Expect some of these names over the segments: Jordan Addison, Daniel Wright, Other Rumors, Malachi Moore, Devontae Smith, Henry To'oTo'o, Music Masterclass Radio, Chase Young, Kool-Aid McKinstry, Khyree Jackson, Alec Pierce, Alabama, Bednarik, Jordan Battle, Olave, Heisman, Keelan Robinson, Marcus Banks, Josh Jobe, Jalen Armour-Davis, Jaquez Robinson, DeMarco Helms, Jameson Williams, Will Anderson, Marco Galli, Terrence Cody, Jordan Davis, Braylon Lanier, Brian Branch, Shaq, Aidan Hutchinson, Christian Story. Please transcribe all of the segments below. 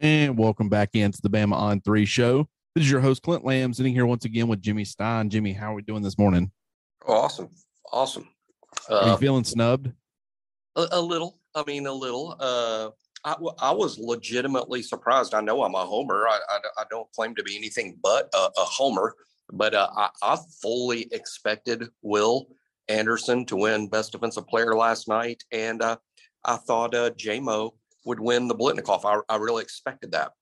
And welcome back into the Bama on 3 show. This is your host, Clint Lamb, sitting here once again with Jimmy Stein. Jimmy, how are we doing this morning? Awesome. Are you feeling snubbed? A little. A little. I was legitimately surprised. I know I'm a homer. I don't claim to be anything but a homer, but I fully expected Will Anderson to win Best Defensive Player last night, and I thought J-Mo would win the Blitnikoff. I really expected that.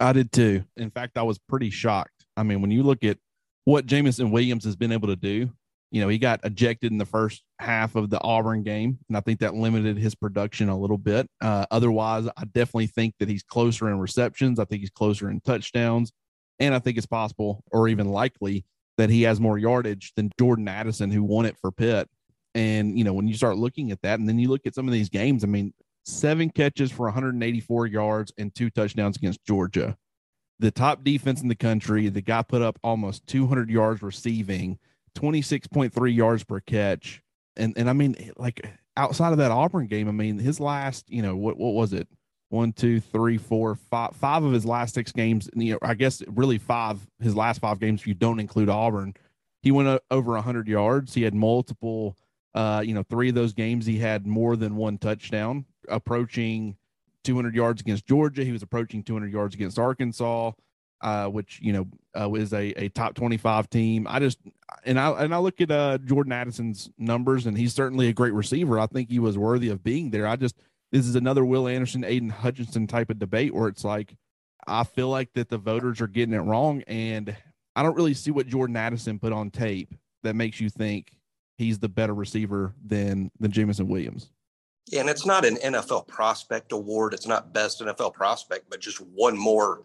I did too. In fact, I was pretty shocked. I mean, when you look at what Jameson Williams has been able to do, you know, he got ejected in the first half of the Auburn game, and I think that limited his production a little bit. Otherwise, I definitely think that he's closer in receptions. I think he's closer in touchdowns, and I think it's possible or even likely that he has more yardage than Jordan Addison, who won it for Pitt. And, you know, when you start looking at that and then you look at some of these games, I mean, 7 catches for 184 yards and 2 touchdowns against Georgia. The top defense in the country, the guy put up almost 200 yards receiving, 26.3 yards per catch. And I mean, like outside of that Auburn game, I mean, his last, you know, what was it? 5 of his last 6 games, you know, I guess really 5, his last 5 games, if you don't include Auburn, he went over 100 yards. He had multiple, 3 of those games, he had more than 1 touchdown, approaching 200 yards against Georgia. He was approaching 200 yards against Arkansas, which, you know, is a top 25 team. I look at Jordan Addison's numbers, and he's certainly a great receiver. I think he was worthy of being there. This is another Will Anderson, Aidan Hutchinson type of debate where it's like, I feel like that the voters are getting it wrong. And I don't really see what Jordan Addison put on tape that makes you think he's the better receiver than Jameson Williams. Yeah, and it's not an NFL prospect award. It's not best NFL prospect, but just one more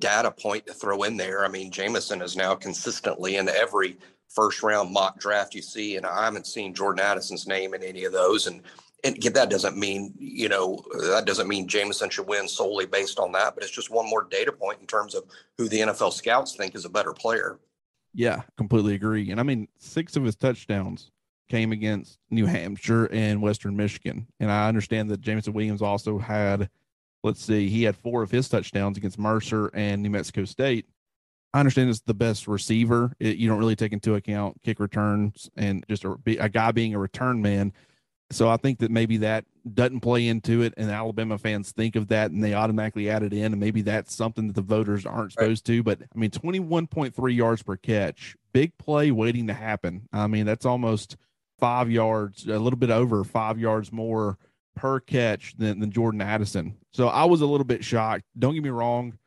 data point to throw in there. I mean, Jameson is now consistently in every first round mock draft you see, and I haven't seen Jordan Addison's name in any of those. And that doesn't mean, you know, that doesn't mean Jameson should win solely based on that, but it's just one more data point in terms of who the NFL scouts think is a better player. Yeah, completely agree. And I mean, 6 of his touchdowns came against New Hampshire and Western Michigan. And I understand that Jameson Williams also had, he had 4 of his touchdowns against Mercer and New Mexico State. I understand it's the best receiver. You don't really take into account kick returns and just a guy being a return man. So I think that maybe that doesn't play into it, and Alabama fans think of that, and they automatically add it in, and maybe that's something that the voters aren't supposed to. But, I mean, 21.3 yards per catch, big play waiting to happen. I mean, that's almost 5 yards, a little bit over 5 yards more per catch than Jordan Addison. So I was a little bit shocked. Don't get me wrong,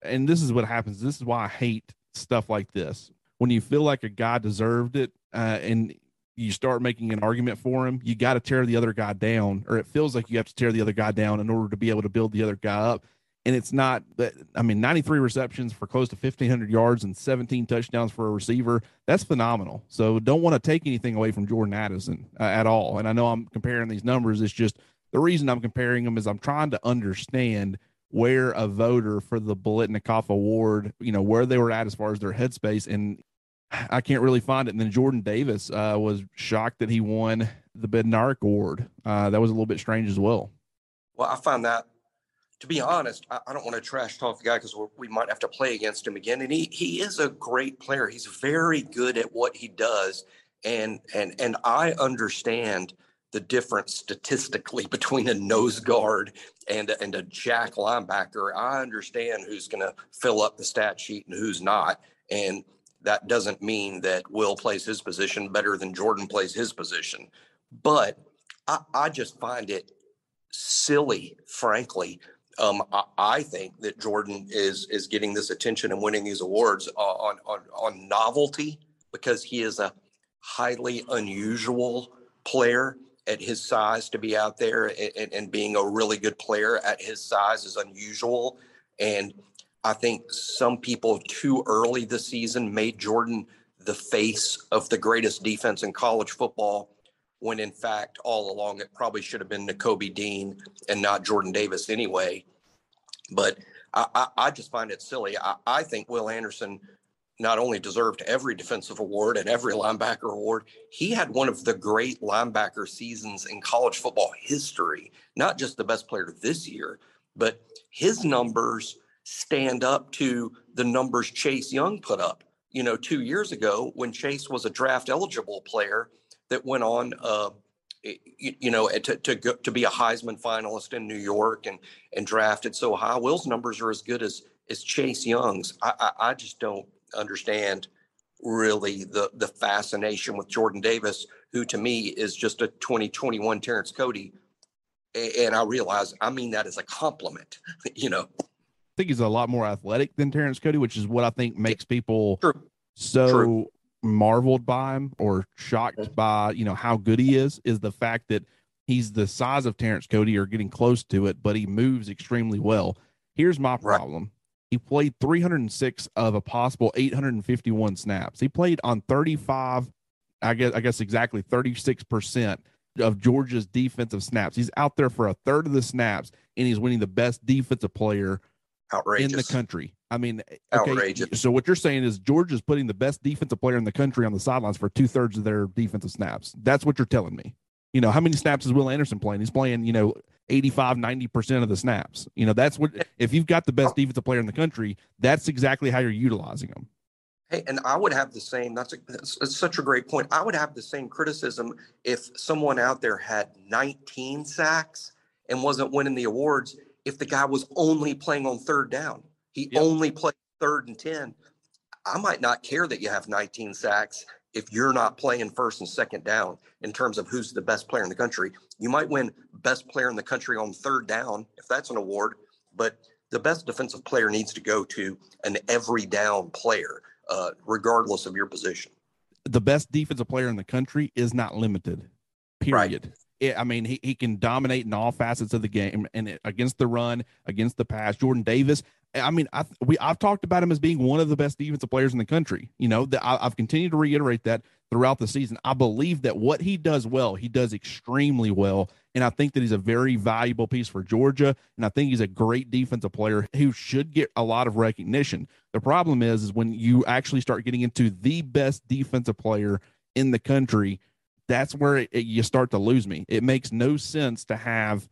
and this is what happens. This is why I hate stuff like this. When you feel like a guy deserved it, and you start making an argument for him, you got to tear the other guy down, or it feels like you have to tear the other guy down in order to be able to build the other guy up. And it's not that, I mean, 93 receptions for close to 1,500 yards and 17 touchdowns for a receiver. That's phenomenal. So don't want to take anything away from Jordan Addison at all. And I know I'm comparing these numbers. It's just the reason I'm comparing them is I'm trying to understand where a voter for the Biletnikoff Award, you know, where they were at as far as their headspace, and I can't really find it. And then Jordan Davis was shocked that he won the Bednarik Award. That was a little bit strange as well. Well, I find that, to be honest, I don't want to trash talk the guy because we might have to play against him again. And he is a great player. He's very good at what he does. And I understand the difference statistically between a nose guard and a jack linebacker. I understand who's going to fill up the stat sheet and who's not. And that doesn't mean that Will plays his position better than Jordan plays his position. But I just find it silly, frankly. I think that Jordan is getting this attention and winning these awards on novelty, because he is a highly unusual player at his size. To be out there and being a really good player at his size is unusual. And I think some people too early this season made Jordan the face of the greatest defense in college football, when in fact all along it probably should have been Nakobe Dean and not Jordan Davis anyway. But I just find it silly. I think Will Anderson not only deserved every defensive award and every linebacker award, he had one of the great linebacker seasons in college football history, not just the best player this year, but his numbers stand up to the numbers Chase Young put up, 2 years ago when Chase was a draft eligible player that went on, to be a Heisman finalist in New York and drafted so high. Will's numbers are as good as Chase Young's. I just don't understand really the fascination with Jordan Davis, who to me is just a 2021 Terrence Cody. And I realize, I mean, that is a compliment, I think he's a lot more athletic than Terrence Cody, which is what I think makes people so marveled by him or shocked by, how good he is the fact that he's the size of Terrence Cody or getting close to it, but he moves extremely well. Here's my problem. Right. He played 306 of a possible 851 snaps. He played on 35, I guess exactly 36% of Georgia's defensive snaps. He's out there for a third of the snaps, and he's winning the best defensive player outrageous in the country. I mean, okay, outrageous. So what you're saying is Georgia's putting the best defensive player in the country on the sidelines for 2/3 of their defensive snaps. That's what you're telling me. How many snaps is Will Anderson playing? He's playing, 85, 90% of the snaps. That's what, if you've got the best defensive player in the country, that's exactly how you're utilizing them. Hey, and I would have the same, that's such a great point. I would have the same criticism if someone out there had 19 sacks and wasn't winning the awards. If the guy was only playing on third down, he only played 3rd and 10. I might not care that you have 19 sacks if you're not playing 1st and 2nd down in terms of who's the best player in the country. You might win best player in the country on 3rd down if that's an award, but the best defensive player needs to go to an every down player, regardless of your position. The best defensive player in the country is not limited, period. Right. I mean, he can dominate in all facets of the game and against the run, against the pass. Jordan Davis, I mean, I've talked about him as being one of the best defensive players in the country. I've continued to reiterate that throughout the season. I believe that what he does well, he does extremely well. And I think that he's a very valuable piece for Georgia. And I think he's a great defensive player who should get a lot of recognition. The problem is when you actually start getting into the best defensive player in the country, that's where you start to lose me. It makes no sense to have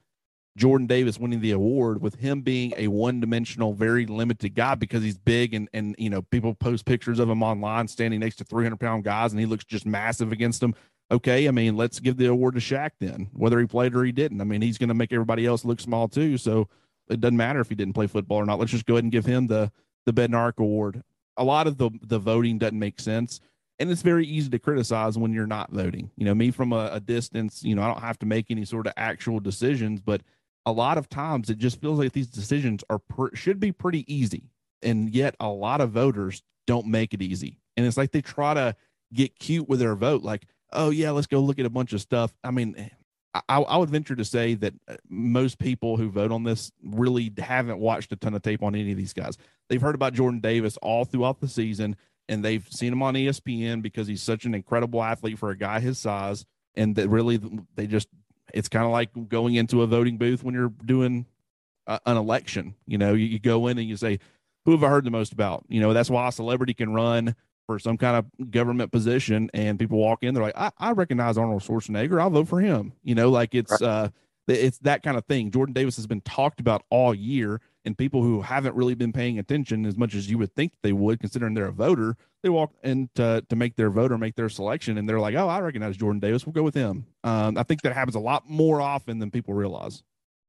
Jordan Davis winning the award with him being a one-dimensional, very limited guy because he's big and people post pictures of him online standing next to 300-pound guys and he looks just massive against them. Okay, I mean, let's give the award to Shaq then, whether he played or he didn't. I mean, he's going to make everybody else look small too, so it doesn't matter if he didn't play football or not. Let's just go ahead and give him the Bednarik Award. A lot of the voting doesn't make sense. And it's very easy to criticize when you're not voting. Me from a distance, I don't have to make any sort of actual decisions, but a lot of times it just feels like these decisions are should be pretty easy. And yet a lot of voters don't make it easy. And it's like they try to get cute with their vote. Like, oh yeah, let's go look at a bunch of stuff. I mean, I would venture to say that most people who vote on this really haven't watched a ton of tape on any of these guys. They've heard about Jordan Davis all throughout the season, and they've seen him on ESPN because he's such an incredible athlete for a guy his size. And that really, it's kind of like going into a voting booth when you're doing an election. You go in and you say, who have I heard the most about? That's why a celebrity can run for some kind of government position. And people walk in, they're like, I recognize Arnold Schwarzenegger. I'll vote for him. It's that kind of thing. Jordan Davis has been talked about all year, and people who haven't really been paying attention as much as you would think they would, considering they're a voter, they walk in to make their vote or make their selection, and they're like, oh, I recognize Jordan Davis. We'll go with him. I think that happens a lot more often than people realize.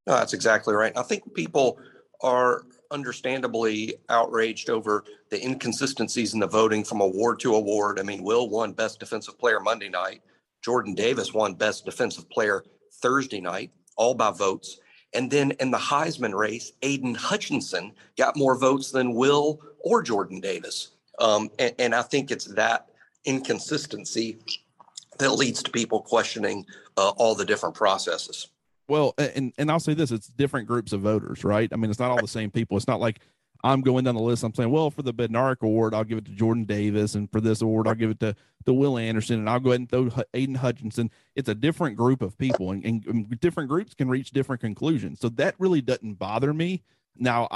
No, that's exactly right. I think people are understandably outraged over the inconsistencies in the voting from award to award. I mean, Will won Best Defensive Player Monday night. Jordan Davis won Best Defensive Player Thursday night, all by votes. And then in the Heisman race, Aidan Hutchinson got more votes than Will or Jordan Davis. And I think it's that inconsistency that leads to people questioning all the different processes. Well, and I'll say this, it's different groups of voters, right? I mean, it's not all the same people. It's not like I'm going down the list. I'm saying, well, for the Bednarik Award, I'll give it to Jordan Davis. And for this award, I'll give it to Will Anderson. And I'll go ahead and throw Aidan Hutchinson. It's a different group of people, and different groups can reach different conclusions. So that really doesn't bother me. Now,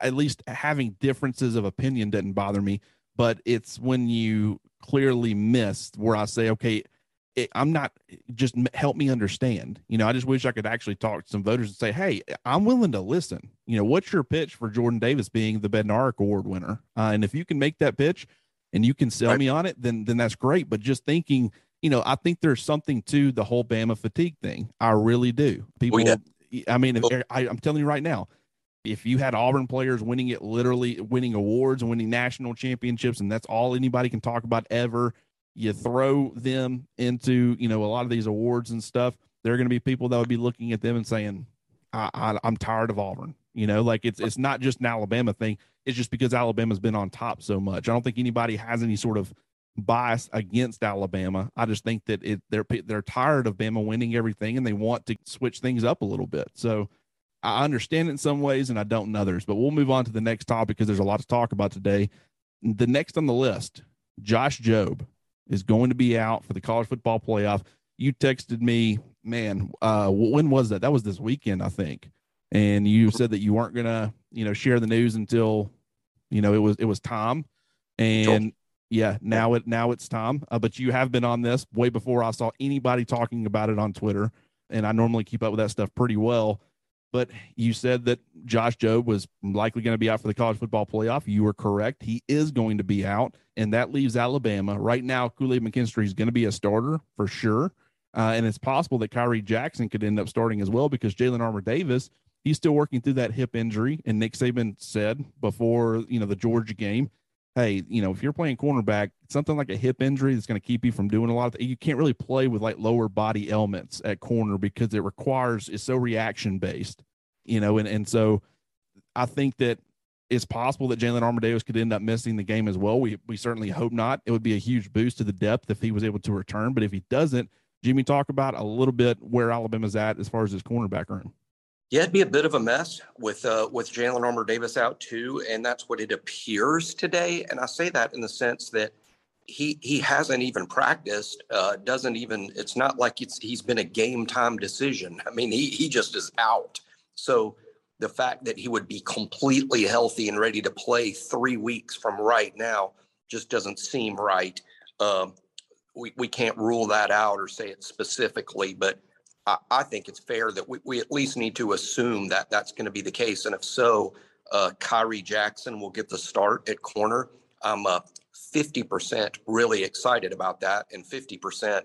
at least having differences of opinion doesn't bother me, but it's when you clearly miss where I say, okay, I'm not, just help me understand. You know, I just wish I could actually talk to some voters and say, hey, I'm willing to listen. You know, what's your pitch for Jordan Davis being the Bednarik Award winner? And if you can make that pitch and you can sell me on it, then that's great. But just thinking, you know, I think there's something to the whole Bama fatigue thing. I really do. People, I mean, I'm telling you right now, if you had Auburn players winning it, literally winning awards and winning national championships, and that's all anybody can talk about ever, you throw them into, you know, a lot of these awards and stuff, there are going to be people that would be looking at them and saying, I'm tired of Auburn. You know, like it's not just an Alabama thing. It's just because Alabama's been on top so much. I don't think anybody has any sort of bias against Alabama. I just think that they're tired of Bama winning everything and they want to switch things up a little bit. So I understand it in some ways and I don't in others, but we'll move on to the next topic because there's a lot to talk about today. The next on the list, Josh Jobe is going to be out for the College Football Playoff. You texted me, man, when was that? That was this weekend, I think. And you said that you weren't going to, you know, share the news until, you know, it was time. And yeah, now it's time. But you have been on this way before I saw anybody talking about it on Twitter. And I normally keep up with that stuff pretty well. But you said that Josh Jobe was likely going to be out for the College Football Playoff. You were correct. He is going to be out, and that leaves Alabama. Right now, Kool-Aid McKinstry is going to be a starter for sure, and it's possible that Khyree Jackson could end up starting as well because Jalen Armour-Davis, he's still working through that hip injury, and Nick Saban said before, you know, the Georgia game, hey, you know, if you're playing cornerback, something like a hip injury that's going to keep you from doing a lot of you can't really play with like lower body elements at corner because it's so reaction based, you know, and so I think that it's possible that Jalen Armour-Davis could end up missing the game as well. We certainly hope not. It would be a huge boost to the depth if he was able to return, but if he doesn't, Jimmy, talk about a little bit where Alabama's at as far as his cornerback room. Yeah, it'd be a bit of a mess with Jalen Armour-Davis out too, and that's what it appears today. And I say that in the sense that he hasn't even practiced, it's not like he's been a game time decision. I mean, he just is out. So the fact that he would be completely healthy and ready to play 3 weeks from right now just doesn't seem right. We can't rule that out or say it specifically, but I think it's fair that we at least need to assume that that's going to be the case. And if so, Khyree Jackson will get the start at corner. I'm 50% really excited about that and 50%,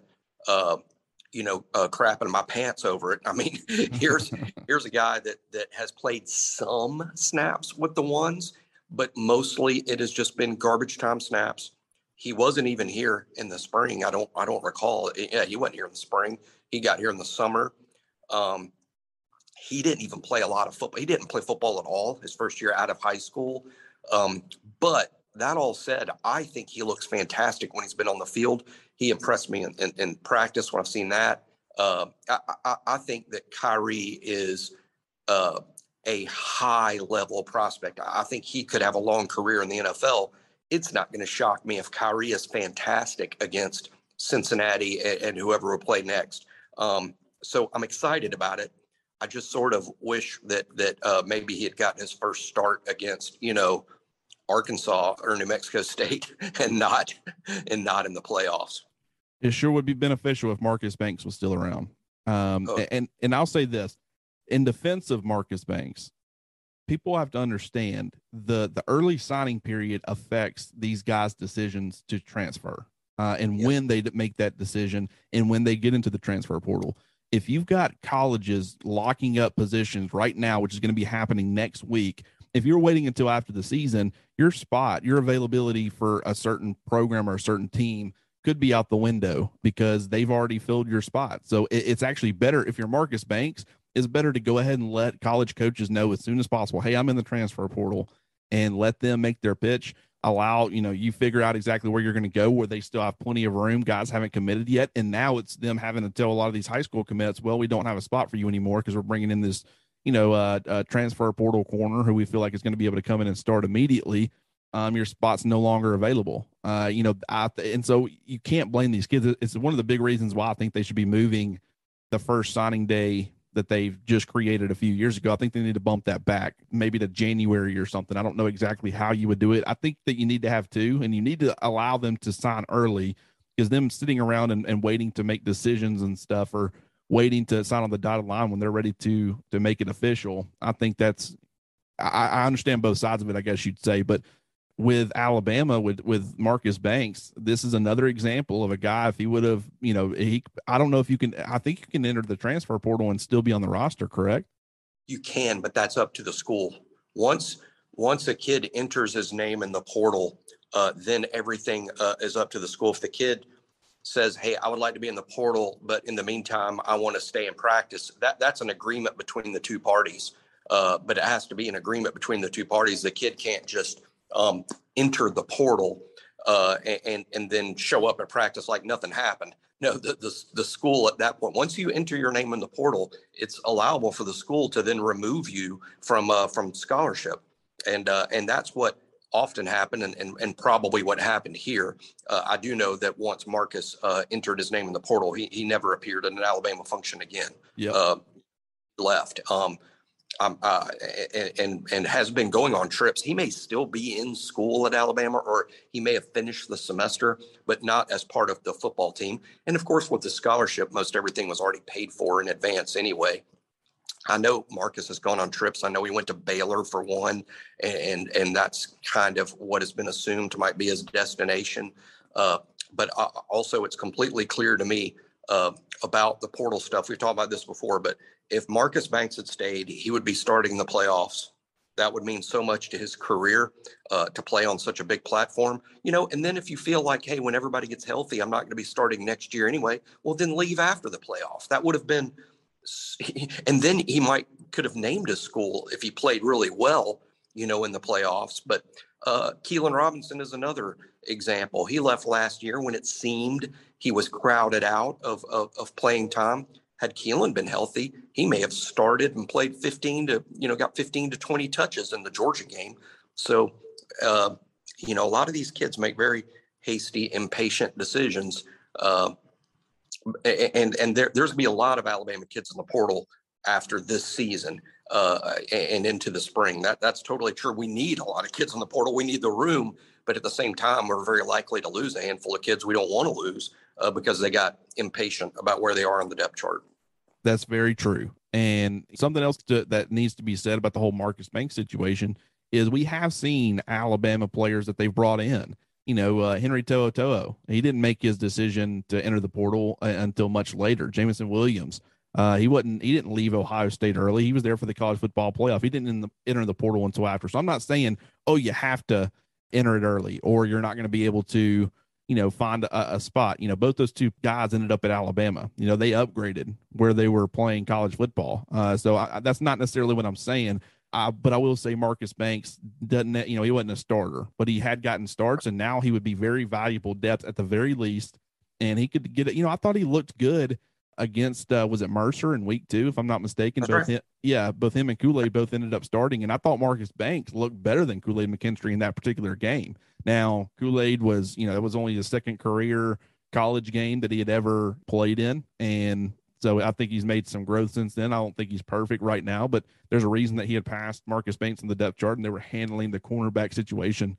crapping my pants over it. I mean, here's a guy that has played some snaps with the ones, but mostly it has just been garbage time snaps. He wasn't even here in the spring. I don't recall. Yeah, he wasn't here in the spring. He got here in the summer. He didn't even play a lot of football. He didn't play football at all his first year out of high school. But that all said, I think he looks fantastic when he's been on the field. He impressed me in practice when I've seen that. I think that Khyree is a high-level prospect. I think he could have a long career in the NFL. It's not going to shock me if Khyree is fantastic against Cincinnati and whoever will play next. So I'm excited about it. I just sort of wish that maybe he had gotten his first start against, you know, Arkansas or New Mexico State and not in the playoffs. It sure would be beneficial if Marcus Banks was still around. And I'll say this in defense of Marcus Banks, people have to understand the early signing period affects these guys' decisions to transfer. And when they make that decision and when they get into the transfer portal, if you've got colleges locking up positions right now, which is going to be happening next week, if you're waiting until after the season, your spot, your availability for a certain program or a certain team could be out the window because they've already filled your spot. So it's actually better if you're Marcus Banks, it's better to go ahead and let college coaches know as soon as possible, hey, I'm in the transfer portal, and let them make their pitch. Allow, you know, you figure out exactly where you're going to go, where they still have plenty of room. Guys haven't committed yet. And now it's them having to tell a lot of these high school commits, well, we don't have a spot for you anymore because we're bringing in this, you know, transfer portal corner who we feel like is going to be able to come in and start immediately. Your spot's no longer available. And so you can't blame these kids. It's one of the big reasons why I think they should be moving the first signing day that they've just created a few years ago. I think they need to bump that back maybe to January or something. I don't know exactly how you would do it. I think that you need to have two, and you need to allow them to sign early because them sitting around and waiting to make decisions and stuff, or waiting to sign on the dotted line when they're ready to make it official, I think that's, I understand both sides of it, I guess you'd say. But with Alabama, with Marcus Banks, this is another example of a guy, if he would have, you know, I don't know if you can, I think you can enter the transfer portal and still be on the roster, correct? You can, but that's up to the school. Once a kid enters his name in the portal, then everything is up to the school. If the kid says, hey, I would like to be in the portal, but in the meantime, I want to stay and practice, that's an agreement between the two parties. But it has to be an agreement between the two parties. The kid can't just enter the portal and then show up at practice like nothing happened. No, the school at that point, once you enter your name in the portal, it's allowable for the school to then remove you from scholarship. And that's what often happened and probably what happened here. I do know that once Marcus entered his name in the portal, he never appeared in an Alabama function again. Yep. Left. And has been going on trips. He may still be in school at Alabama, or he may have finished the semester, but not as part of the football team. And of course, with the scholarship, most everything was already paid for in advance anyway. I know Marcus has gone on trips. I know he went to Baylor for one, and that's kind of what has been assumed might be his destination. But also, it's completely clear to me about the portal stuff. We've talked about this before, but if Marcus Banks had stayed, he would be starting the playoffs. That would mean so much to his career, to play on such a big platform, you know. And then if you feel like, hey, when everybody gets healthy, I'm not going to be starting next year anyway, well, then leave after the playoff. That would have been, and then he could have named his school if he played really well, you know, in the playoffs. But Keelan Robinson is another example. He left last year when it seemed he was crowded out of playing time. Had Keelan been healthy, he may have started and played got 15 to 20 touches in the Georgia game. So, you know, a lot of these kids make very hasty, impatient decisions. And there's going to be a lot of Alabama kids in the portal after this season and into the spring. That's totally true. We need a lot of kids in the portal. We need the room. But at the same time, we're very likely to lose a handful of kids we don't want to lose because they got impatient about where they are on the depth chart. That's very true. And something else that needs to be said about the whole Marcus Banks situation is we have seen Alabama players that they've brought in. You know, Henry To'oTo'o, he didn't make his decision to enter the portal until much later. Jameson Williams, he didn't leave Ohio State early. He was there for the College Football Playoff. He didn't enter the portal until after. So I'm not saying, oh, you have to enter it early or you're not going to be able to, you know, find a spot. You know, both those two guys ended up at Alabama. You know, they upgraded where they were playing college football. So that's not necessarily what I'm saying. But I will say Marcus Banks doesn't, you know, he wasn't a starter, but he had gotten starts, and now he would be very valuable depth at the very least. And he could get it. You know, I thought he looked good against, was it Mercer in week 2, if I'm not mistaken? Both right. Both him and Kool-Aid both ended up starting. And I thought Marcus Banks looked better than Kool-Aid McKinstry in that particular game. Now, Kool-Aid was, you know, that was only his second career college game that he had ever played in. And so I think he's made some growth since then. I don't think he's perfect right now, but there's a reason that he had passed Marcus Banks in the depth chart, and they were handling the cornerback situation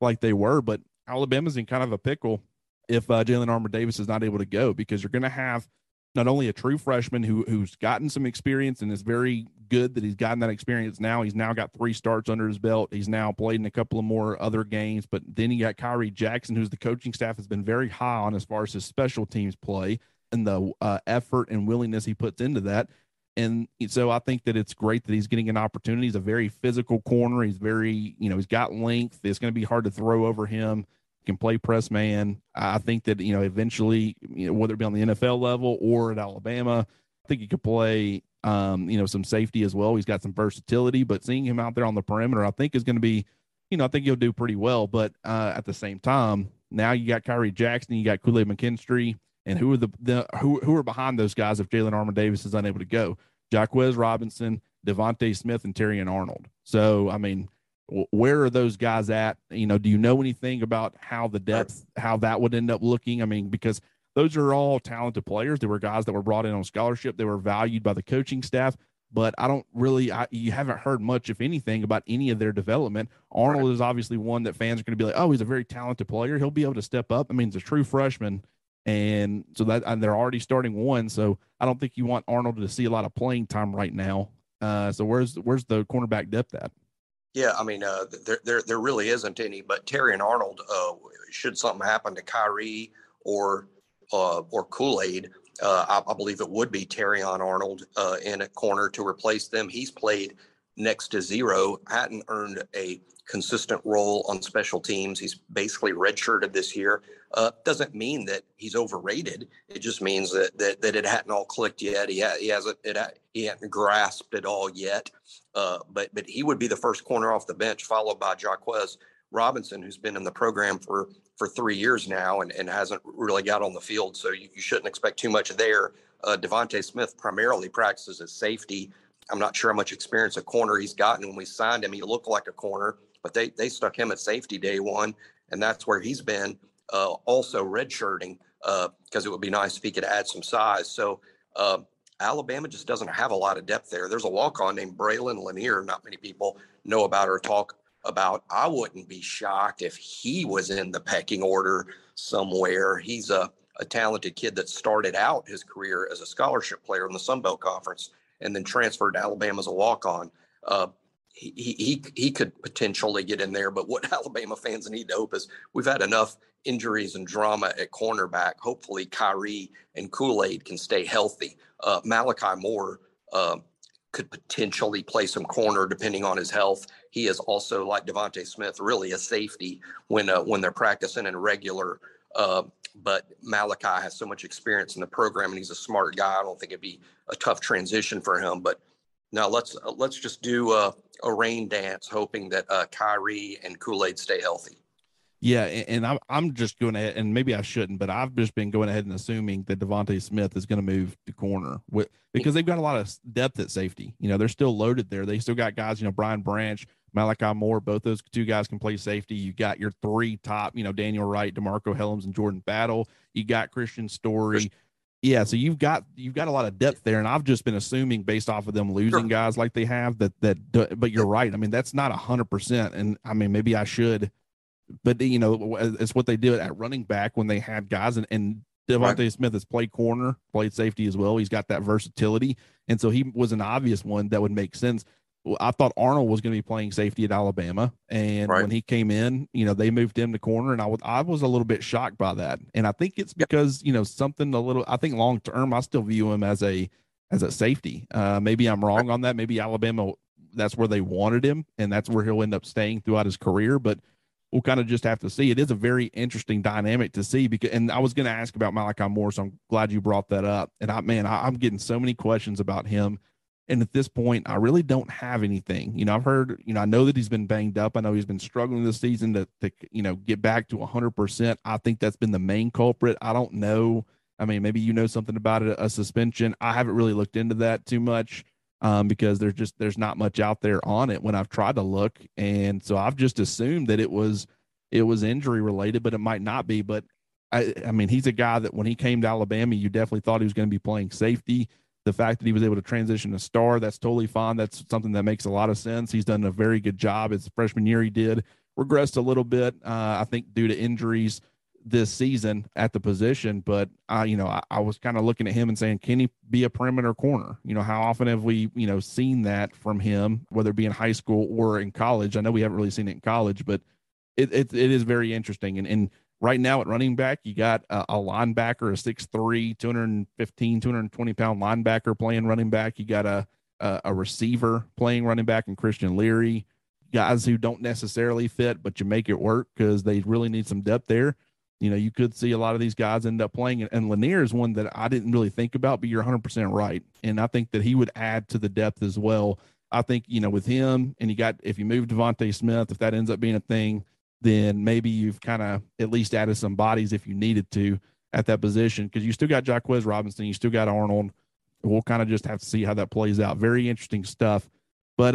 like they were. But Alabama's in kind of a pickle if Jalen Armour-Davis is not able to go, because you're going to have not only a true freshman who's gotten some experience and is very good that he's gotten that experience now. He's now got 3 starts under his belt. He's now played in a couple of more other games. But then you got Khyree Jackson, who's the coaching staff has been very high on as far as his special teams play and the effort and willingness he puts into that. And so I think that it's great that he's getting an opportunity. He's a very physical corner. He's very, you know, he's got length. It's going to be hard to throw over him. He can play press man. I think that, you know, eventually, you know, whether it be on the NFL level or at Alabama, I think he could play, you know, some safety as well. He's got some versatility, but seeing him out there on the perimeter, I think is going to be, you know, I think he'll do pretty well. But at the same time, now you got Khyree Jackson, you got Kool-Aid McKinstry. And who are who are behind those guys if Jalen Armour-Davis is unable to go? Jaquez Robinson, Devontae Smith, and Terrion Arnold. So, I mean, where are those guys at? You know, do you know anything about how the depth, how that would end up looking? I mean, because those are all talented players. They were guys that were brought in on scholarship. They were valued by the coaching staff. But I don't really, you haven't heard much, if anything, about any of their development. Arnold is obviously one that fans are going to be like, oh, he's a very talented player. He'll be able to step up. I mean, he's a true freshman. And so that, and they're already starting one. So I don't think you want Arnold to see a lot of playing time right now. So where's the cornerback depth at? Yeah, I mean, there really isn't any, but Terrion Arnold, should something happen to Khyree or Kool-Aid, I believe it would be Terrion Arnold in a corner to replace them. He's played next to zero, hadn't earned a consistent role on special teams. He's basically redshirted this year. Doesn't mean that he's overrated. It just means that it hadn't all clicked yet. He hadn't grasped it all yet. But he would be the first corner off the bench, followed by Jaquez Robinson, who's been in the program for 3 years now and hasn't really got on the field. So you shouldn't expect too much there. Devontae Smith primarily practices as safety. I'm not sure how much experience a corner he's gotten. When we signed him, he looked like a corner, but they stuck him at safety day one, and that's where he's been, also redshirting, because it would be nice if he could add some size. So Alabama just doesn't have a lot of depth there. There's a walk-on named Braylon Lanier not many people know about or talk about. I wouldn't be shocked if he was in the pecking order somewhere. He's a talented kid that started out his career as a scholarship player in the Sun Belt Conference and then transferred to Alabama as a walk-on. He could potentially get in there, but what Alabama fans need to hope is we've had enough injuries and drama at cornerback. Hopefully Khyree and Kool-Aid can stay healthy. Malachi Moore could potentially play some corner depending on his health. He is also, like Devontae Smith, really a safety when they're practicing and regular. But Malachi has so much experience in the program, and he's a smart guy. I don't think it'd be a tough transition for him. But now let's just do a rain dance, hoping that Khyree and Kool-Aid stay healthy. Yeah, and I'm just going ahead, and maybe I shouldn't, but I've just been going ahead and assuming that Devontae Smith is going to move to corner because they've got a lot of depth at safety. You know, they're still loaded there. They still got guys. You know, Brian Branch, Malachi Moore, both those two guys can play safety. You got your three top, you know, Daniel Wright, DeMarco Helms, and Jordan Battle. You got Christian Story. Yeah, so you've got a lot of depth there, and I've just been assuming based off of them losing guys like they have that. But you're right. I mean, that's not 100%, and I mean, maybe I should, but you know, it's what they did at running back when they had guys, and Devontae Smith has played corner, played safety as well. He's got that versatility, and so he was an obvious one that would make sense. I thought Arnold was going to be playing safety at Alabama, and when he came in, you know, they moved him to corner, and I was a little bit shocked by that. And I think it's because, you know, I think long term, I still view him as a safety. Maybe I'm wrong on that. Maybe Alabama, that's where they wanted him, and that's where he'll end up staying throughout his career. But we'll kind of just have to see. It is a very interesting dynamic to see because, and I was going to ask about Malachi Moore, so I'm glad you brought that up. And I'm getting so many questions about him. And at this point, I really don't have anything. You know, I've heard, you know, I know that he's been banged up. I know he's been struggling this season to you know, get back to 100%. I think that's been the main culprit. I don't know. I mean, maybe you know something about it, a suspension. I haven't really looked into that too much because there's not much out there on it when I've tried to look. And so I've just assumed that it was injury related, but it might not be. But I mean, he's a guy that when he came to Alabama, you definitely thought he was going to be playing safety. The fact that he was able to transition to star, that's totally fine. That's something that makes a lot of sense. He's done a very good job. His freshman year, he did regressed a little bit, I think, due to injuries this season at the position. But I was kind of looking at him and saying, can he be a perimeter corner? You know, how often have we, you know, seen that from him, whether it be in high school or in college? I know we haven't really seen it in college, but it is very interesting. And right now at running back, you got a linebacker, a 6'3", 215, 220-pound linebacker playing running back. You got a receiver playing running back in Christian Leary, guys who don't necessarily fit, but you make it work because they really need some depth there. You know, you could see a lot of these guys end up playing, and Lanier is one that I didn't really think about, but you're 100% right, and I think that he would add to the depth as well. I think, you know, with him, and you got, if you move Devontae Smith, if that ends up being a thing, then maybe you've kind of at least added some bodies if you needed to at that position, because you still got Jaquez Robinson, you still got Arnold. We'll kind of just have to see how that plays out. Very interesting stuff. But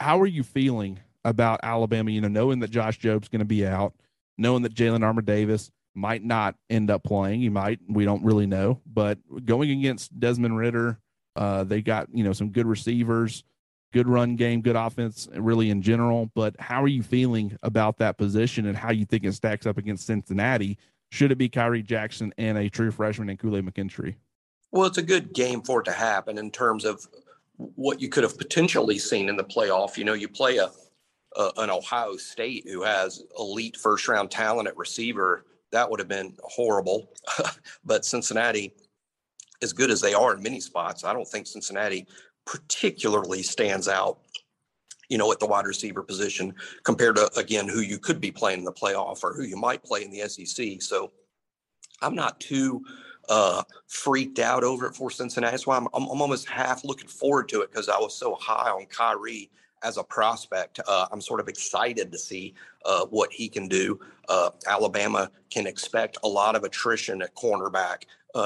how are you feeling about Alabama, you know, knowing that Josh Jobe's going to be out, knowing that Jalen Armour-Davis might not end up playing? He might. We don't really know. But going against Desmond Ridder, they got, you know, some good receivers, good run game, good offense really in general. But how are you feeling about that position and how you think it stacks up against Cincinnati, Should it be Khyree Jackson and a true freshman in Kool-Aid McKinstry? Well, it's a good game for it to happen in terms of what you could have potentially seen in the playoff. You know, you play an Ohio State who has elite first-round talent at receiver. That would have been horrible. But Cincinnati, as good as they are in many spots, I don't think Cincinnati particularly stands out, you know, at the wide receiver position compared to, again, who you could be playing in the playoff or who you might play in the SEC. So I'm not too freaked out over it for Cincinnati. That's why I'm almost half looking forward to it, because I was so high on Khyree as a prospect. I'm sort of excited to see what he can do. Alabama can expect a lot of attrition at cornerback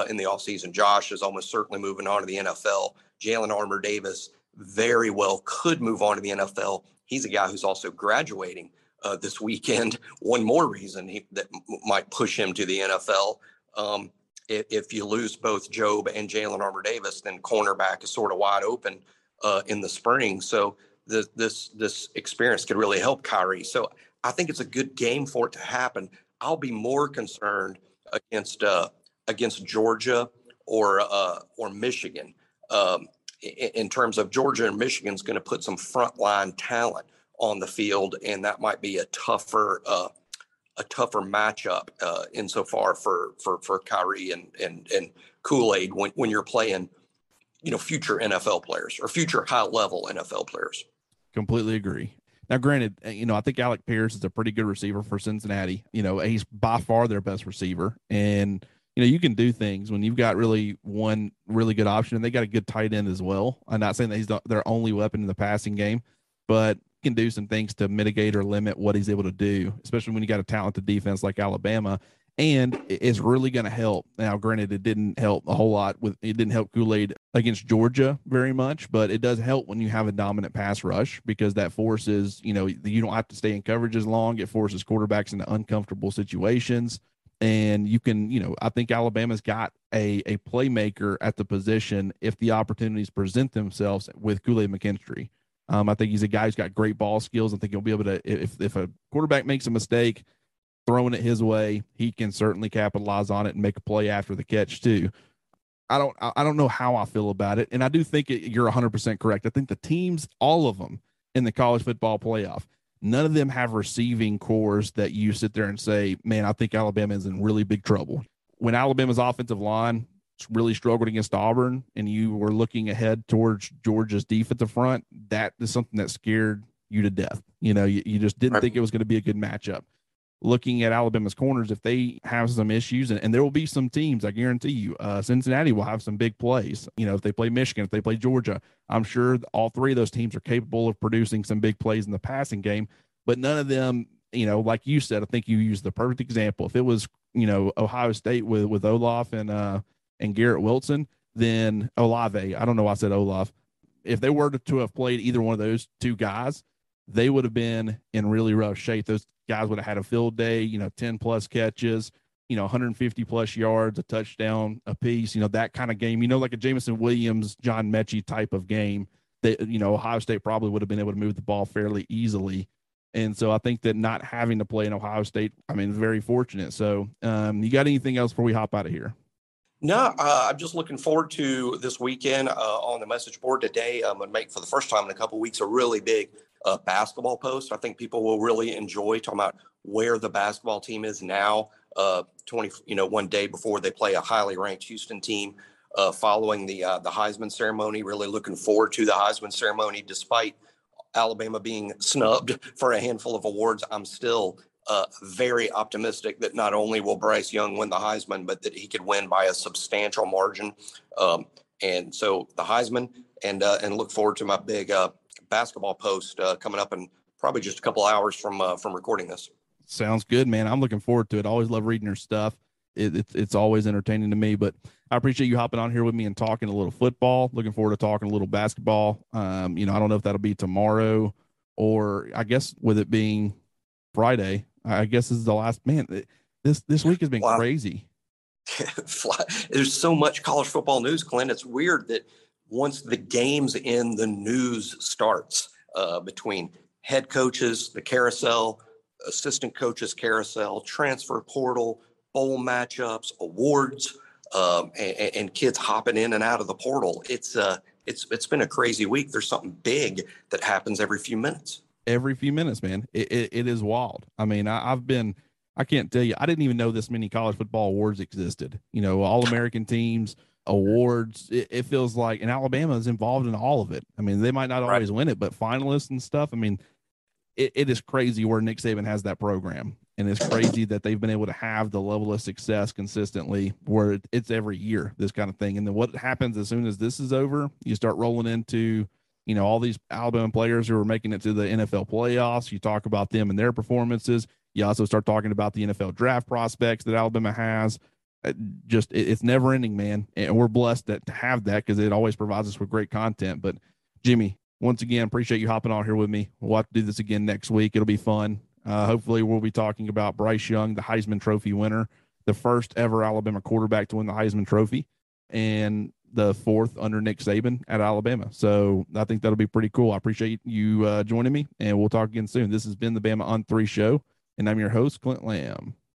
in the offseason. Josh is almost certainly moving on to the NFL. Jalen Armour-Davis very well could move on to the NFL. He's a guy who's also graduating this weekend. One more reason that might push him to the NFL. If you lose both Jobe and Jalen Armour-Davis, then cornerback is sort of wide open in the spring. So this experience could really help Khyree. So I think it's a good game for it to happen. I'll be more concerned against Georgia or Michigan. In terms of Georgia and Michigan's going to put some frontline talent on the field, and that might be a tougher matchup insofar for Khyree and Kool-Aid when you're playing, you know, future NFL players or future high level NFL players. Completely agree. Now, granted, you know, I think Alec Pierce is a pretty good receiver for Cincinnati. You know, he's by far their best receiver, and you know, you can do things when you've got really one really good option, and they got a good tight end as well. I'm not saying that he's their only weapon in the passing game, but you can do some things to mitigate or limit what he's able to do, especially when you got a talented defense like Alabama. And it's really going to help. Now, granted, it didn't help a whole lot it didn't help Kool-Aid against Georgia very much, but it does help when you have a dominant pass rush, because that forces, you know, you don't have to stay in coverage as long. It forces quarterbacks into uncomfortable situations. And you can, you know, I think Alabama's got a playmaker at the position if the opportunities present themselves with Kool-Aid McKinstry. I think he's a guy who's got great ball skills. I think he'll be able to, if a quarterback makes a mistake, throwing it his way, he can certainly capitalize on it and make a play after the catch too. I don't know how I feel about it. And I do think you're 100% correct. I think the teams, all of them in the college football playoff, none of them have receiving cores that you sit there and say, man, I think Alabama is in really big trouble. When Alabama's offensive line really struggled against Auburn and you were looking ahead towards Georgia's defensive front, that is something that scared you to death. You know, you just didn't think it was going to be a good matchup. Looking at Alabama's corners, if they have some issues, and there will be some teams, I guarantee you, Cincinnati will have some big plays. You know, if they play Michigan, if they play Georgia, I'm sure all three of those teams are capable of producing some big plays in the passing game, but none of them, you know, like you said, I think you used the perfect example. If it was, you know, Ohio State with Olaf and Garrett Wilson, then Olave, I don't know why I said Olaf. If they were to have played either one of those two guys, they would have been in really rough shape. Those guys would have had a field day, you know, 10 plus catches, you know, 150 plus yards, a touchdown apiece, you know, that kind of game, you know, like a Jameson Williams, John Mechie type of game that, you know, Ohio State probably would have been able to move the ball fairly easily. And so I think that not having to play in Ohio State, I mean, very fortunate. So you got anything else before we hop out of here? No, I'm just looking forward to this weekend. On the message board today, I'm going to make for the first time in a couple of weeks a really big basketball post. I think people will really enjoy talking about where the basketball team is now, 1 day before they play a highly ranked Houston team, following the Heisman ceremony. Really looking forward to the Heisman ceremony. Despite Alabama being snubbed for a handful of awards, I'm still very optimistic that not only will Bryce Young win the Heisman, but that he could win by a substantial margin. And so the Heisman, and look forward to my big basketball post coming up in probably just a couple hours from recording this. Sounds good, man. I'm looking forward to it. I always love reading your stuff. It's always entertaining to me, but I appreciate you hopping on here with me and talking a little football. Looking forward to talking a little basketball. You know, I don't know if that'll be tomorrow, or I guess with it being Friday, I guess this is the last, man, this week has been crazy. There's so much college football news, Clint. It's weird that once the game's in, the news starts between head coaches, the carousel, assistant coaches carousel, transfer portal, bowl matchups, awards, and kids hopping in and out of the portal. It's been a crazy week. There's something big that happens every few minutes. Every few minutes, man. It is wild. I mean, I can't tell you, I didn't even know this many college football awards existed. You know, All-American teams, awards. It feels like, and Alabama is involved in all of it. I mean, they might not always win it, but finalists and stuff. I mean, it is crazy where Nick Saban has that program. And it's crazy that they've been able to have the level of success consistently where it's every year, this kind of thing. And then what happens as soon as this is over, you start rolling into, you know, all these Alabama players who are making it to the NFL playoffs. You talk about them and their performances. You also start talking about the NFL draft prospects that Alabama has. Just it's never ending, man. And we're blessed to have that because it always provides us with great content. But Jimmy, once again, appreciate you hopping on here with me. We'll have to do this again next week. It'll be fun. Hopefully we'll be talking about Bryce Young, the Heisman Trophy winner, the first ever Alabama quarterback to win the Heisman Trophy, and the fourth under Nick Saban at Alabama. So I think that'll be pretty cool. I appreciate you joining me, and we'll talk again soon. This has been the Bama on 3 show, and I'm your host, Clint Lamb.